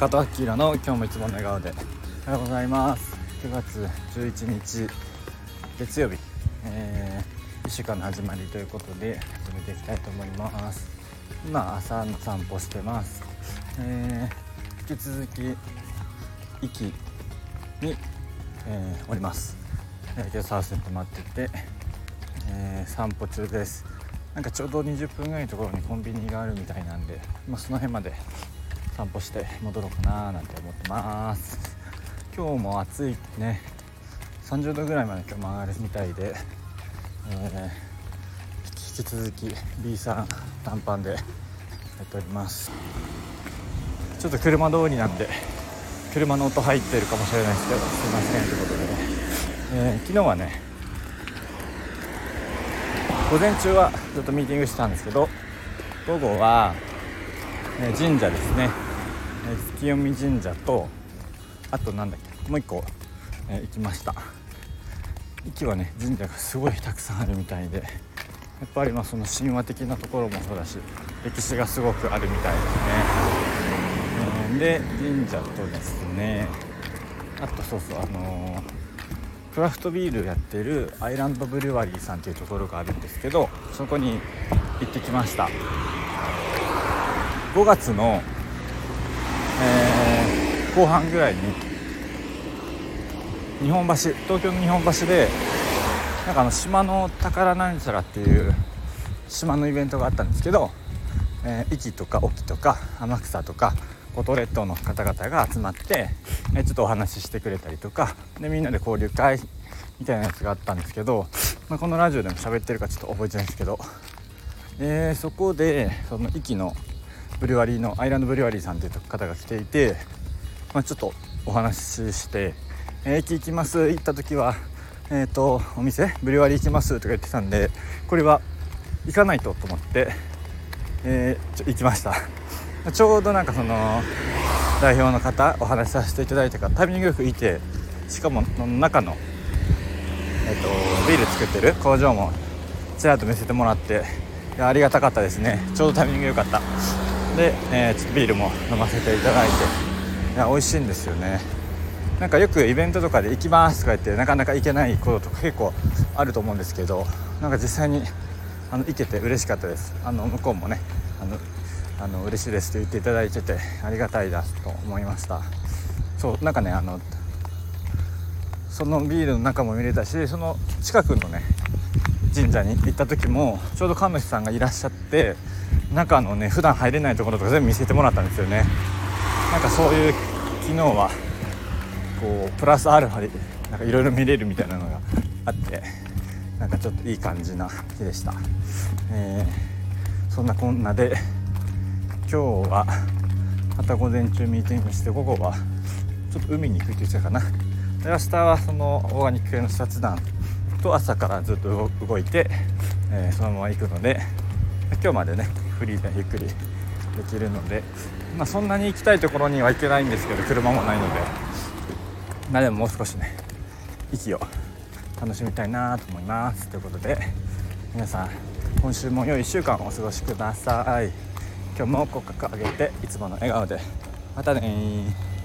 中戸明の今日もいつもの笑顔で。おはようございます。9月11日月曜日、1週間の始まりということで始めていきたいと思います。今朝の散歩してます。引き続き壱岐に、おります。ゲストハウスに泊まってて、散歩中です。なんかちょうど20分ぐらいのところにコンビニがあるみたいなんで、その辺まで散歩して戻ろうかななんて思ってます。今日も暑いね。30度ぐらいまで今日も上がるみたいで、引き続き B さん短パンでやっております。ちょっと車通りなんで車の音入ってるかもしれないですけど、すいませんということで、昨日はね午前中はずっとミーティングしてたんですけど、午後は、神社ですね、月読み神社とあともう一個、行きました。壱岐はね神社がすごいたくさんあるみたいで、やっぱりその神話的なところもそうだし歴史がすごくあるみたいですね。で神社とですね、あとクラフトビールやってるアイランドブリュワリーさんというところがあるんですけど、そこに行ってきました。5月の、後半ぐらいに東京の日本橋で島の宝なんちゃらっていう島のイベントがあったんですけど、壱岐とか隠岐とか天草とか五島列島の方々が集まってちょっとお話ししてくれたりとかで、みんなで交流会みたいなやつがあったんですけど、このラジオでも喋ってるかちょっと覚えてないんですけど、そこでその壱岐のブリュワリーのアイランドブリュワリーさんという方が来ていて、ちょっとお話しして壱岐行きます、行った時はお店ブリュワリー行きますとか言ってたんで、これは行かないとと思って、行きました。ちょうどその代表の方お話しさせていただいたからタイミングよくいて、しかも中の、ビール作ってる工場もちらっと見せてもらって、いやありがたかったですね。ちょうどタイミングよかったで、ちょっとビールも飲ませていただいて、いや美味しいんですよね。よくイベントとかで行きますとか言ってなかなか行けないこととか結構あると思うんですけど、実際に行けて嬉しかったです。向こうもね嬉しいですと言っていただいててありがたいだと思いました。そうねそのビールの中も見れたし、その近くのね神社に行った時もちょうど神主さんがいらっしゃって、中のね普段入れないところとか全部見せてもらったんですよね。そういう昨日はプラスアルファでいろいろ見れるみたいなのがあって、ちょっといい感じな日でした。そんなこんなで今日はまた午前中ミーティングして、午後はちょっと海に行くって言ってたかな。で明日はそのオーガニック系の視察団と朝からずっと動いて、そのまま行くので、今日までねフリーでゆっくりできるので、そんなに行きたいところには行けないんですけど、車もないので、でももう少しね息を楽しみたいなと思います。ということで皆さん今週も良い1週間お過ごしください。今日も口角上げていつもの笑顔でまたね。